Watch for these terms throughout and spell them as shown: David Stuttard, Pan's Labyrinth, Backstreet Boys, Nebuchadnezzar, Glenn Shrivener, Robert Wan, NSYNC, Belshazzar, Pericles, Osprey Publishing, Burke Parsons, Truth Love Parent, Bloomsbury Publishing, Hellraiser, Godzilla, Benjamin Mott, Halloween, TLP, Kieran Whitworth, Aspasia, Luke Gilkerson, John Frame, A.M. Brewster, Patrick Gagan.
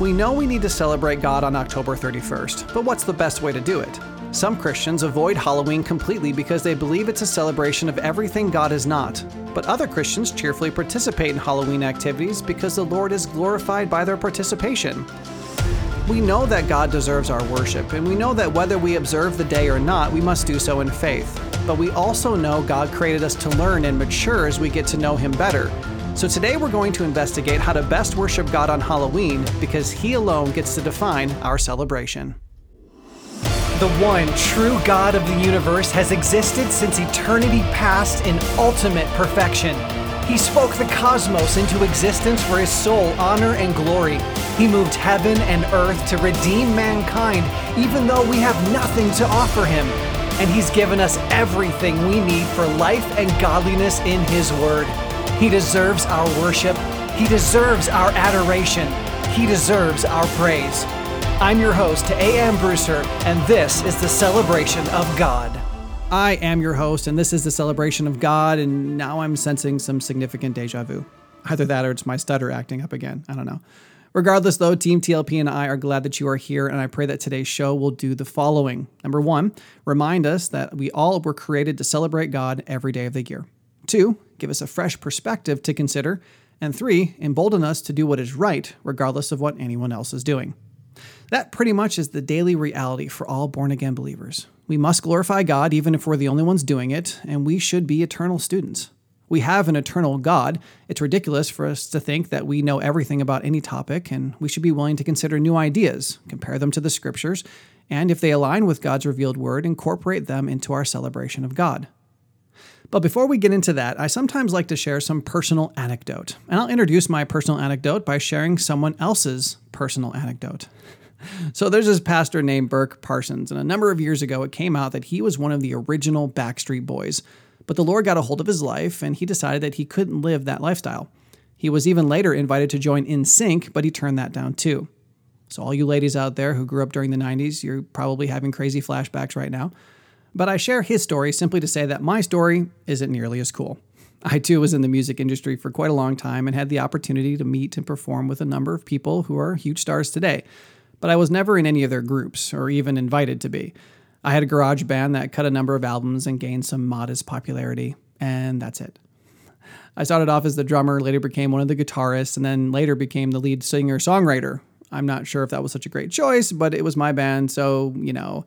We know we need to celebrate God on October 31st, but what's the best way to do it? Some Christians avoid Halloween completely because they believe it's a celebration of everything God is not. But other Christians cheerfully participate in Halloween activities because the Lord is glorified by their participation. We know that God deserves our worship, and we know that whether we observe the day or not, we must do so in faith. But we also know God created us to learn and mature as we get to know Him better. So today we're going to investigate how to best worship God on Halloween, because He alone gets to define our celebration. The one true God of the universe has existed since eternity past in ultimate perfection. He spoke the cosmos into existence for His sole honor and glory. He moved heaven and earth to redeem mankind, even though we have nothing to offer Him. And He's given us everything we need for life and godliness in His Word. He deserves our worship. He deserves our adoration. He deserves our praise. I'm your host, A.M. Brewster, and this is the Celebration of God. I am your host, and this is the Celebration of God, and now I'm sensing some significant deja vu. Either that or it's my stutter acting up again. I don't know. Regardless, though, Team TLP and I are glad that you are here, and I pray that today's show will do the following. Number one, remind us that we all were created to celebrate God every day of the year. Two, give us a fresh perspective to consider. And three, embolden us to do what is right, regardless of what anyone else is doing. That pretty much is the daily reality for all born-again believers. We must glorify God even if we're the only ones doing it, and we should be eternal students. We have an eternal God. It's ridiculous for us to think that we know everything about any topic, and we should be willing to consider new ideas, compare them to the scriptures, and if they align with God's revealed word, incorporate them into our celebration of God. But before we get into that, I sometimes like to share some personal anecdote, and I'll introduce my personal anecdote by sharing someone else's personal anecdote. So there's this pastor named Burke Parsons, and a number of years ago it came out that he was one of the original Backstreet Boys. But the Lord got a hold of his life, and he decided that he couldn't live that lifestyle. He was even later invited to join NSYNC, but he turned that down too. So all you ladies out there who grew up during the 90s, you're probably having crazy flashbacks right now. But I share his story simply to say that my story isn't nearly as cool. I too was in the music industry for quite a long time and had the opportunity to meet and perform with a number of people who are huge stars today. But I was never in any of their groups, or even invited to be. I had a garage band that cut a number of albums and gained some modest popularity, and that's it. I started off as the drummer, later became one of the guitarists, and then later became the lead singer-songwriter. I'm not sure if that was such a great choice, but it was my band, so, you know.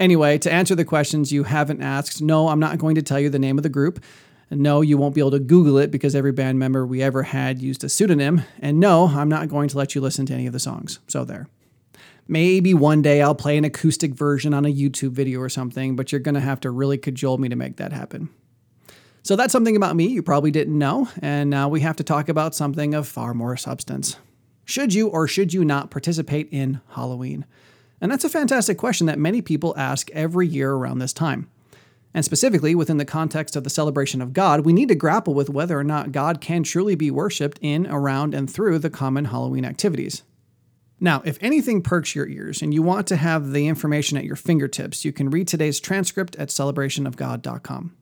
Anyway, to answer the questions you haven't asked, no, I'm not going to tell you the name of the group. No, you won't be able to Google it because every band member we ever had used a pseudonym. And no, I'm not going to let you listen to any of the songs. So there. Maybe one day I'll play an acoustic version on a YouTube video or something, but you're going to have to really cajole me to make that happen. So that's something about me you probably didn't know, and now we have to talk about something of far more substance. Should you or should you not participate in Halloween? And that's a fantastic question that many people ask every year around this time. And specifically, within the context of the celebration of God, we need to grapple with whether or not God can truly be worshipped in, around, and through the common Halloween activities. Now, if anything perks your ears and you want to have the information at your fingertips, you can read today's transcript at celebrationofgod.com.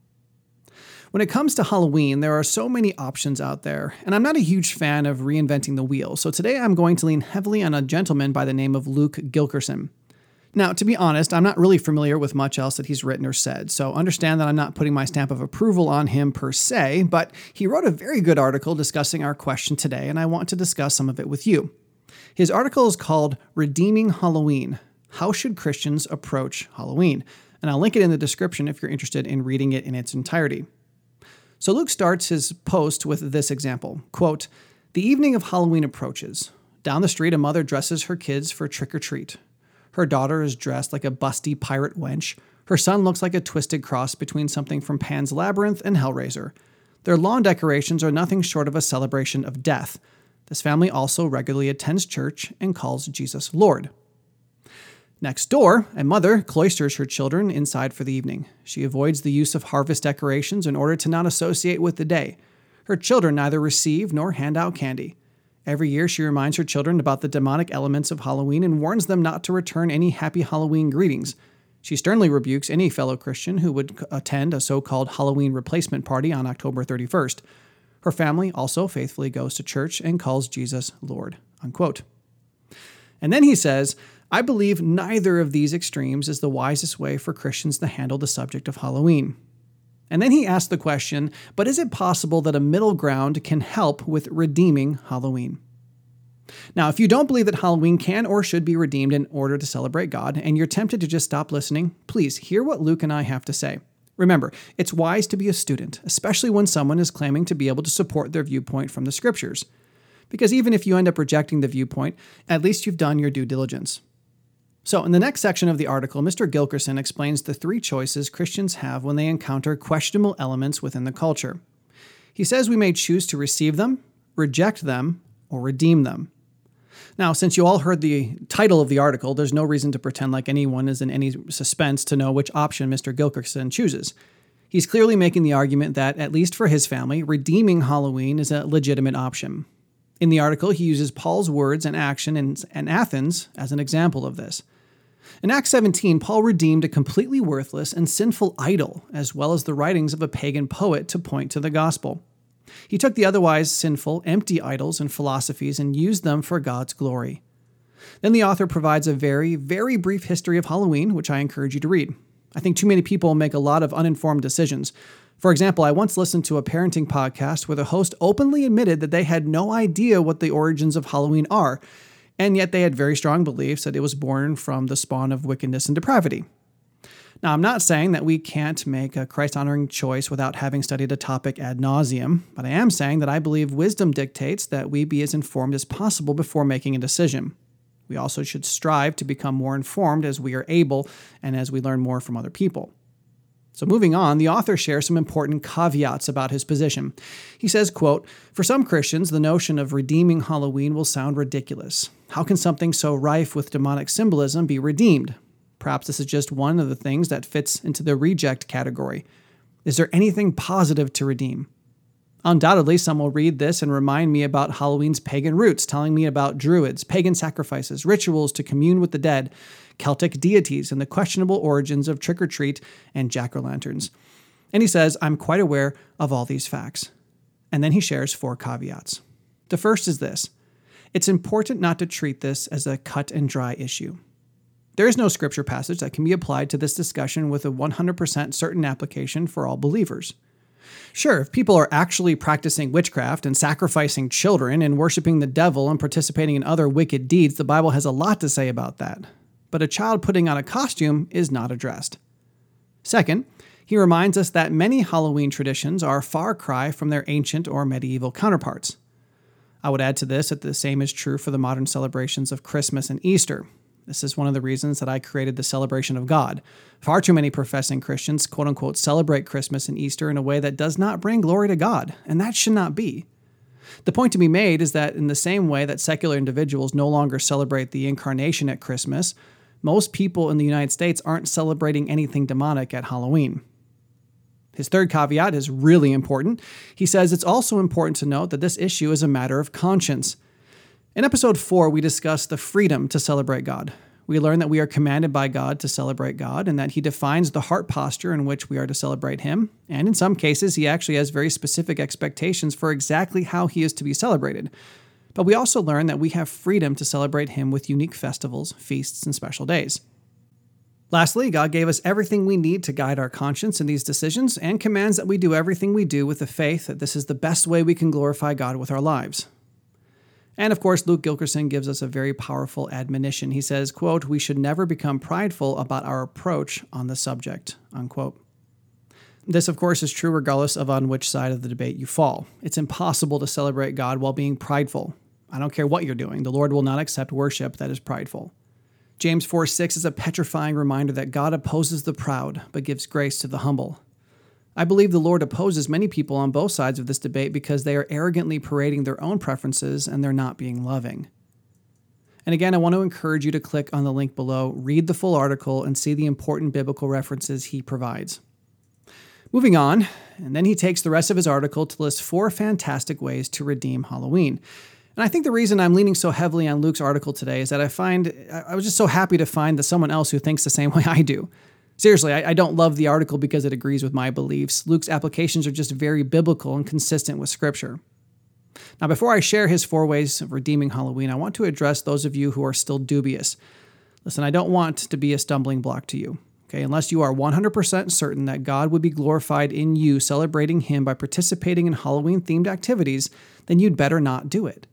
When it comes to Halloween, there are so many options out there, and I'm not a huge fan of reinventing the wheel, so today I'm going to lean heavily on a gentleman by the name of Luke Gilkerson. Now, to be honest, I'm not really familiar with much else that he's written or said, so understand that I'm not putting my stamp of approval on him per se, but he wrote a very good article discussing our question today, and I want to discuss some of it with you. His article is called Redeeming Halloween: How Should Christians Approach Halloween? And I'll link it in the description if you're interested in reading it in its entirety. So Luke starts his post with this example, quote, "The evening of Halloween approaches. Down the street, a mother dresses her kids for trick-or-treat. Her daughter is dressed like a busty pirate wench. Her son looks like a twisted cross between something from Pan's Labyrinth and Hellraiser. Their lawn decorations are nothing short of a celebration of death. This family also regularly attends church and calls Jesus Lord. Next door, a mother cloisters her children inside for the evening. She avoids the use of harvest decorations in order to not associate with the day. Her children neither receive nor hand out candy. Every year, she reminds her children about the demonic elements of Halloween and warns them not to return any happy Halloween greetings. She sternly rebukes any fellow Christian who would attend a so-called Halloween replacement party on October 31st. Her family also faithfully goes to church and calls Jesus Lord," unquote. And then he says, I believe neither of these extremes is the wisest way for Christians to handle the subject of Halloween. And then he asked the question, but is it possible that a middle ground can help with redeeming Halloween? Now, if you don't believe that Halloween can or should be redeemed in order to celebrate God, and you're tempted to just stop listening, please hear what Luke and I have to say. Remember, it's wise to be a student, especially when someone is claiming to be able to support their viewpoint from the scriptures. Because even if you end up rejecting the viewpoint, at least you've done your due diligence. So in the next section of the article, Mr. Gilkerson explains the three choices Christians have when they encounter questionable elements within the culture. He says we may choose to receive them, reject them, or redeem them. Now, since you all heard the title of the article, there's no reason to pretend like anyone is in any suspense to know which option Mr. Gilkerson chooses. He's clearly making the argument that, at least for his family, redeeming Halloween is a legitimate option. In the article, he uses Paul's words and action in Athens as an example of this. In Acts 17, Paul redeemed a completely worthless and sinful idol, as well as the writings of a pagan poet to point to the gospel. He took the otherwise sinful, empty idols and philosophies and used them for God's glory. Then the author provides a very, very brief history of Halloween, which I encourage you to read. I think too many people make a lot of uninformed decisions. For example, I once listened to a parenting podcast where the host openly admitted that they had no idea what the origins of Halloween are, and yet they had very strong beliefs that it was born from the spawn of wickedness and depravity. Now, I'm not saying that we can't make a Christ-honoring choice without having studied a topic ad nauseum, but I am saying that I believe wisdom dictates that we be as informed as possible before making a decision. We also should strive to become more informed as we are able and as we learn more from other people. So moving on, the author shares some important caveats about his position. He says, quote, for some Christians, the notion of redeeming Halloween will sound ridiculous. How can something so rife with demonic symbolism be redeemed? Perhaps this is just one of the things that fits into the reject category. Is there anything positive to redeem? Undoubtedly, some will read this and remind me about Halloween's pagan roots, telling me about druids, pagan sacrifices, rituals to commune with the dead, Celtic deities, and the questionable origins of trick-or-treat and jack-o'-lanterns. And he says, I'm quite aware of all these facts. And then he shares four caveats. The first is this. It's important not to treat this as a cut-and-dry issue. There is no scripture passage that can be applied to this discussion with a 100% certain application for all believers. Sure, if people are actually practicing witchcraft and sacrificing children and worshiping the devil and participating in other wicked deeds, the Bible has a lot to say about that. But a child putting on a costume is not addressed. Second, he reminds us that many Halloween traditions are a far cry from their ancient or medieval counterparts. I would add to this that the same is true for the modern celebrations of Christmas and Easter. This is one of the reasons that I created the Celebration of God. Far too many professing Christians, quote-unquote, celebrate Christmas and Easter in a way that does not bring glory to God, and that should not be. The point to be made is that in the same way that secular individuals no longer celebrate the incarnation at Christmas, most people in the United States aren't celebrating anything demonic at Halloween. His third caveat is really important. He says it's also important to note that this issue is a matter of conscience. In episode 4, we discussed the freedom to celebrate God. We learn that we are commanded by God to celebrate God and that he defines the heart posture in which we are to celebrate him. And in some cases, he actually has very specific expectations for exactly how he is to be celebrated. But we also learn that we have freedom to celebrate him with unique festivals, feasts, and special days. Lastly, God gave us everything we need to guide our conscience in these decisions and commands that we do everything we do with the faith that this is the best way we can glorify God with our lives. And of course, Luke Gilkerson gives us a very powerful admonition. He says, quote, we should never become prideful about our approach on the subject, unquote. This, of course, is true regardless of on which side of the debate you fall. It's impossible to celebrate God while being prideful. I don't care what you're doing. The Lord will not accept worship that is prideful. James 4:6 is a petrifying reminder that God opposes the proud, but gives grace to the humble. I believe the Lord opposes many people on both sides of this debate because they are arrogantly parading their own preferences and they're not being loving. And again, I want to encourage you to click on the link below, read the full article, and see the important biblical references he provides. Moving on, and then he takes the rest of his article to list four fantastic ways to redeem Halloween. And I think the reason I'm leaning so heavily on Luke's article today is that I was just so happy to find that someone else who thinks the same way I do. Seriously, I don't love the article because it agrees with my beliefs. Luke's applications are just very biblical and consistent with Scripture. Now, before I share his 4 ways of redeeming Halloween, I want to address those of you who are still dubious. Listen, I don't want to be a stumbling block to you, okay? Unless you are 100% certain that God would be glorified in you celebrating him by participating in Halloween-themed activities, then you'd better not do it.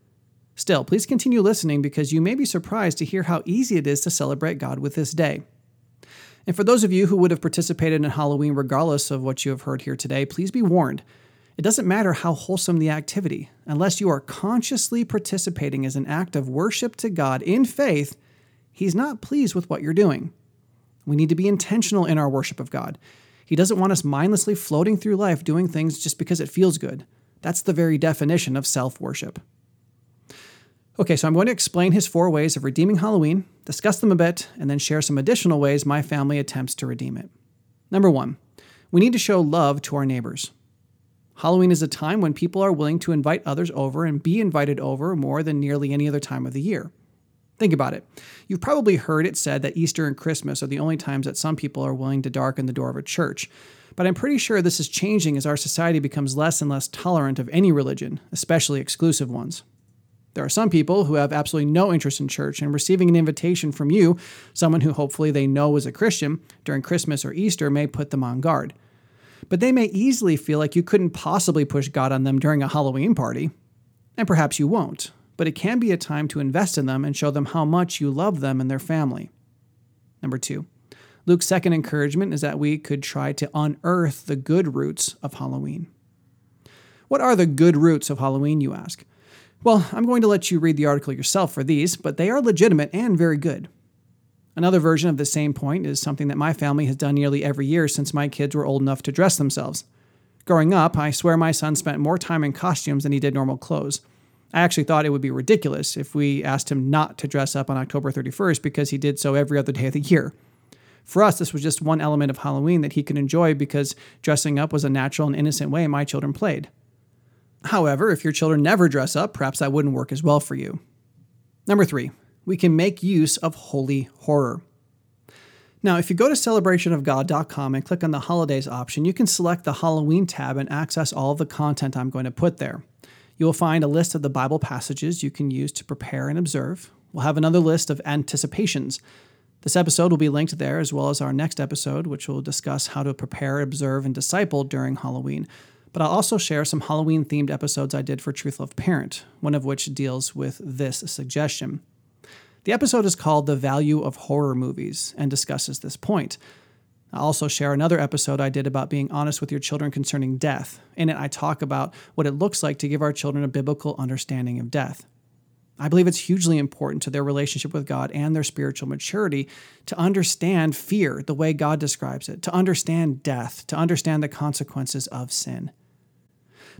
Still, please continue listening because you may be surprised to hear how easy it is to celebrate God with this day. And for those of you who would have participated in Halloween regardless of what you have heard here today, please be warned. It doesn't matter how wholesome the activity, unless you are consciously participating as an act of worship to God in faith, he's not pleased with what you're doing. We need to be intentional in our worship of God. He doesn't want us mindlessly floating through life doing things just because it feels good. That's the very definition of self-worship. Okay, so I'm going to explain his 4 ways of redeeming Halloween, discuss them a bit, and then share some additional ways my family attempts to redeem it. Number 1, we need to show love to our neighbors. Halloween is a time when people are willing to invite others over and be invited over more than nearly any other time of the year. Think about it. You've probably heard it said that Easter and Christmas are the only times that some people are willing to darken the door of a church. But I'm pretty sure this is changing as our society becomes less and less tolerant of any religion, especially exclusive ones. There are some people who have absolutely no interest in church, and receiving an invitation from you, someone who hopefully they know is a Christian, during Christmas or Easter may put them on guard. But they may easily feel like you couldn't possibly push God on them during a Halloween party. And perhaps you won't, but it can be a time to invest in them and show them how much you love them and their family. Number 2, Luke's second encouragement is that we could try to unearth the good roots of Halloween. What are the good roots of Halloween, you ask? Well, I'm going to let you read the article yourself for these, but they are legitimate and very good. Another version of the same point is something that my family has done nearly every year since my kids were old enough to dress themselves. Growing up, I swear my son spent more time in costumes than he did normal clothes. I actually thought it would be ridiculous if we asked him not to dress up on October 31st because he did so every other day of the year. For us, this was just one element of Halloween that he could enjoy because dressing up was a natural and innocent way my children played. However, if your children never dress up, perhaps that wouldn't work as well for you. Number 3. We can make use of holy horror. Now, if you go to celebrationofgod.com and click on the holidays option, you can select the Halloween tab and access all of the content I'm going to put there. You will find a list of the Bible passages you can use to prepare and observe. We'll have another list of anticipations. This episode will be linked there, as well as our next episode, which will discuss how to prepare, observe, and disciple during Halloween. But I'll also share some Halloween-themed episodes I did for Truth Love Parent, one of which deals with this suggestion. The episode is called The Value of Horror Movies and discusses this point. I'll also share another episode I did about being honest with your children concerning death. In it, I talk about what it looks like to give our children a biblical understanding of death. I believe it's hugely important to their relationship with God and their spiritual maturity to understand fear the way God describes it, to understand death, to understand the consequences of sin.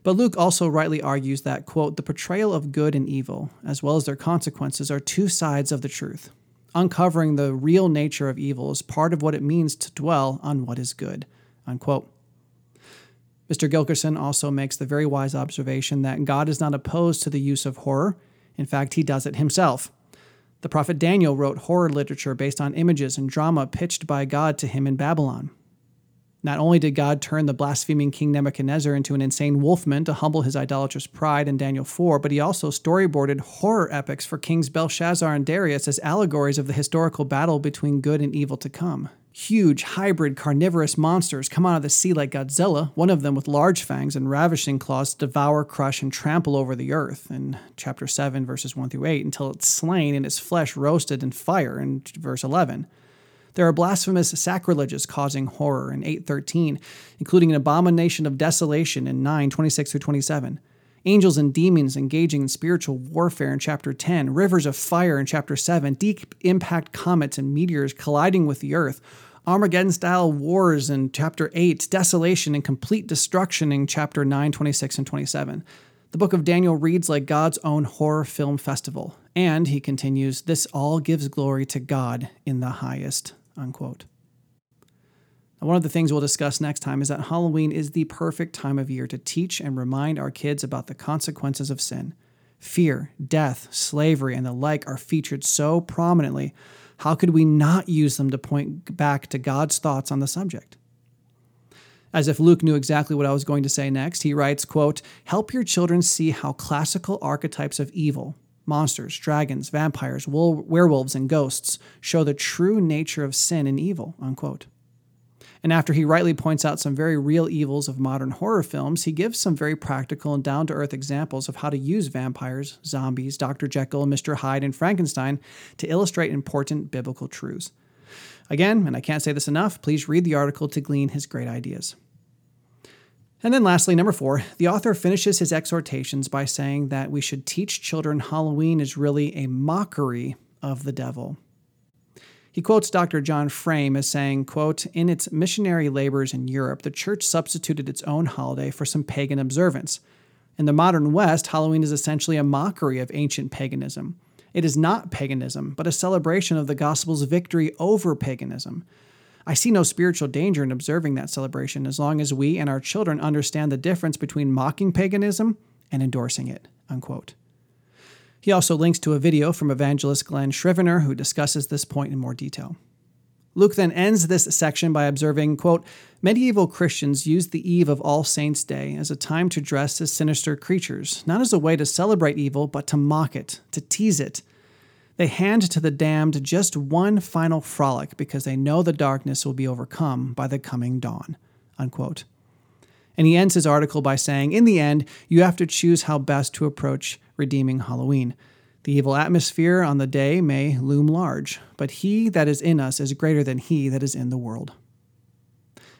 But Luke also rightly argues that, quote, the portrayal of good and evil, as well as their consequences, are two sides of the truth. Uncovering the real nature of evil is part of what it means to dwell on what is good, unquote. Mr. Gilkerson also makes the very wise observation that God is not opposed to the use of horror. In fact, he does it himself. The prophet Daniel wrote horror literature based on images and drama pitched by God to him in Babylon. Not only did God turn the blaspheming King Nebuchadnezzar into an insane wolfman to humble his idolatrous pride in Daniel 4, but he also storyboarded horror epics for Kings Belshazzar and Darius as allegories of the historical battle between good and evil to come. Huge, hybrid, carnivorous monsters come out of the sea like Godzilla, one of them with large fangs and ravishing claws to devour, crush, and trample over the earth in chapter 7, verses 1 through 8, until it's slain and its flesh roasted in fire in verse 11. There are blasphemous sacrileges causing horror in 8:13, including an abomination of desolation in 9:26-27. Angels and demons engaging in spiritual warfare in chapter 10, rivers of fire in chapter 7, deep impact comets and meteors colliding with the earth, Armageddon-style wars in chapter 8, desolation and complete destruction in chapter 9:26-27. The book of Daniel reads like God's own horror film festival. And, he continues, this all gives glory to God in the highest, unquote. Now, one of the things we'll discuss next time is that Halloween is the perfect time of year to teach and remind our kids about the consequences of sin. Fear, death, slavery, and the like are featured so prominently. How could we not use them to point back to God's thoughts on the subject? As if Luke knew exactly what I was going to say next, he writes, quote, "Help your children see how classical archetypes of evil, monsters, dragons, vampires, werewolves, and ghosts show the true nature of sin and evil," unquote. And after he rightly points out some very real evils of modern horror films, he gives some very practical and down-to-earth examples of how to use vampires, zombies, Dr. Jekyll, Mr. Hyde, and Frankenstein to illustrate important biblical truths. Again, and I can't say this enough, please read the article to glean his great ideas. And then lastly, number 4, the author finishes his exhortations by saying that we should teach children Halloween is really a mockery of the devil. He quotes Dr. John Frame as saying, quote, "In its missionary labors in Europe, the church substituted its own holiday for some pagan observance. In the modern West, Halloween is essentially a mockery of ancient paganism. It is not paganism, but a celebration of the gospel's victory over paganism. I see no spiritual danger in observing that celebration as long as we and our children understand the difference between mocking paganism and endorsing it," unquote. He also links to a video from evangelist Glenn Shrivener, who discusses this point in more detail. Luke then ends this section by observing, quote, "Medieval Christians used the eve of All Saints' Day as a time to dress as sinister creatures, not as a way to celebrate evil, but to mock it, to tease it. They hand to the damned just one final frolic because they know the darkness will be overcome by the coming dawn," unquote. And he ends his article by saying, "In the end, you have to choose how best to approach redeeming Halloween. The evil atmosphere on the day may loom large, but he that is in us is greater than he that is in the world."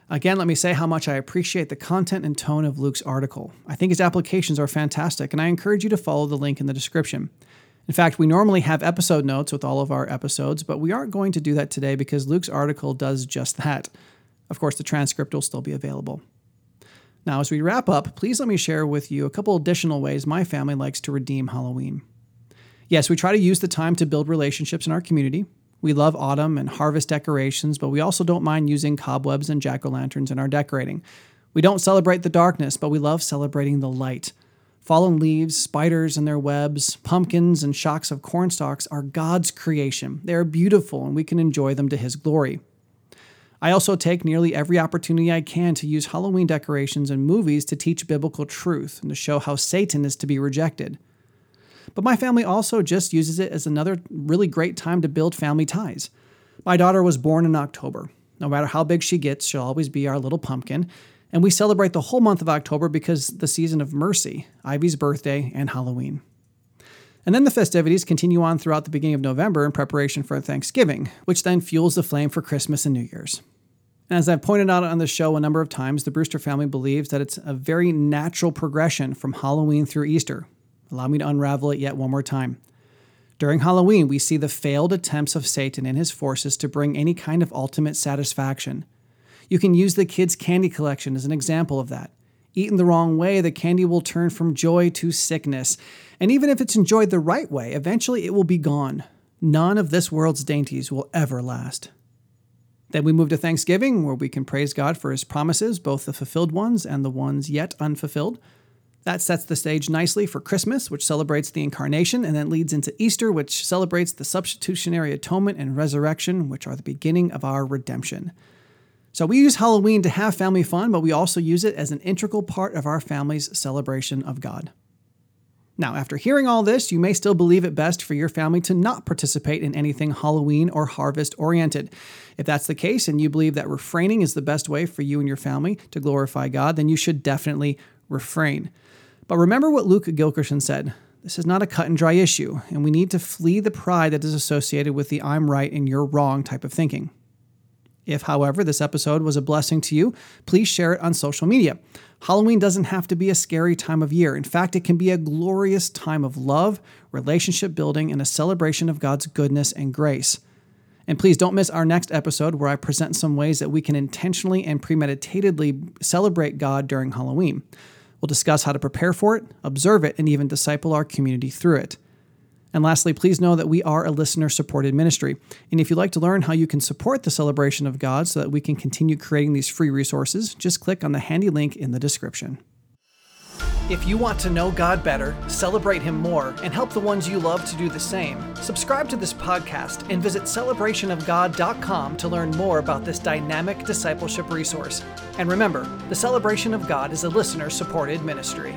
Again, let me say how much I appreciate the content and tone of Luke's article. I think his applications are fantastic, and I encourage you to follow the link in the description. In fact, we normally have episode notes with all of our episodes, but we aren't going to do that today because Luke's article does just that. Of course, the transcript will still be available. Now, as we wrap up, please let me share with you a couple additional ways my family likes to redeem Halloween. Yes, we try to use the time to build relationships in our community. We love autumn and harvest decorations, but we also don't mind using cobwebs and jack-o'-lanterns in our decorating. We don't celebrate the darkness, but we love celebrating the light. Fallen leaves, spiders and their webs, pumpkins and shocks of corn stalks are God's creation. They are beautiful, and we can enjoy them to His glory. I also take nearly every opportunity I can to use Halloween decorations and movies to teach biblical truth and to show how Satan is to be rejected. But my family also just uses it as another really great time to build family ties. My daughter was born in October. No matter how big she gets, she'll always be our little pumpkin. And we celebrate the whole month of October because the season of mercy, Ivy's birthday, and Halloween. And then the festivities continue on throughout the beginning of November in preparation for Thanksgiving, which then fuels the flame for Christmas and New Year's. As I've pointed out on the show a number of times, the Brewster family believes that it's a very natural progression from Halloween through Easter. Allow me to unravel it yet one more time. During Halloween, we see the failed attempts of Satan and his forces to bring any kind of ultimate satisfaction. You can use the kids' candy collection as an example of that. Eaten the wrong way, the candy will turn from joy to sickness. And even if it's enjoyed the right way, eventually it will be gone. None of this world's dainties will ever last. Then we move to Thanksgiving, where we can praise God for His promises, both the fulfilled ones and the ones yet unfulfilled. That sets the stage nicely for Christmas, which celebrates the Incarnation, and then leads into Easter, which celebrates the substitutionary atonement and resurrection, which are the beginning of our redemption. So we use Halloween to have family fun, but we also use it as an integral part of our family's celebration of God. Now, after hearing all this, you may still believe it best for your family to not participate in anything Halloween or harvest-oriented. If that's the case, and you believe that refraining is the best way for you and your family to glorify God, then you should definitely refrain. But remember what Luke Gilkerson said. This is not a cut-and-dry issue, and we need to flee the pride that is associated with the "I'm right and you're wrong" type of thinking. If, however, this episode was a blessing to you, please share it on social media. Halloween doesn't have to be a scary time of year. In fact, it can be a glorious time of love, relationship building, and a celebration of God's goodness and grace. And please don't miss our next episode where I present some ways that we can intentionally and premeditatedly celebrate God during Halloween. We'll discuss how to prepare for it, observe it, and even disciple our community through it. And lastly, please know that we are a listener-supported ministry. And if you'd like to learn how you can support the celebration of God so that we can continue creating these free resources, just click on the handy link in the description. If you want to know God better, celebrate Him more, and help the ones you love to do the same, subscribe to this podcast and visit celebrationofgod.com to learn more about this dynamic discipleship resource. And remember, the Celebration of God is a listener-supported ministry.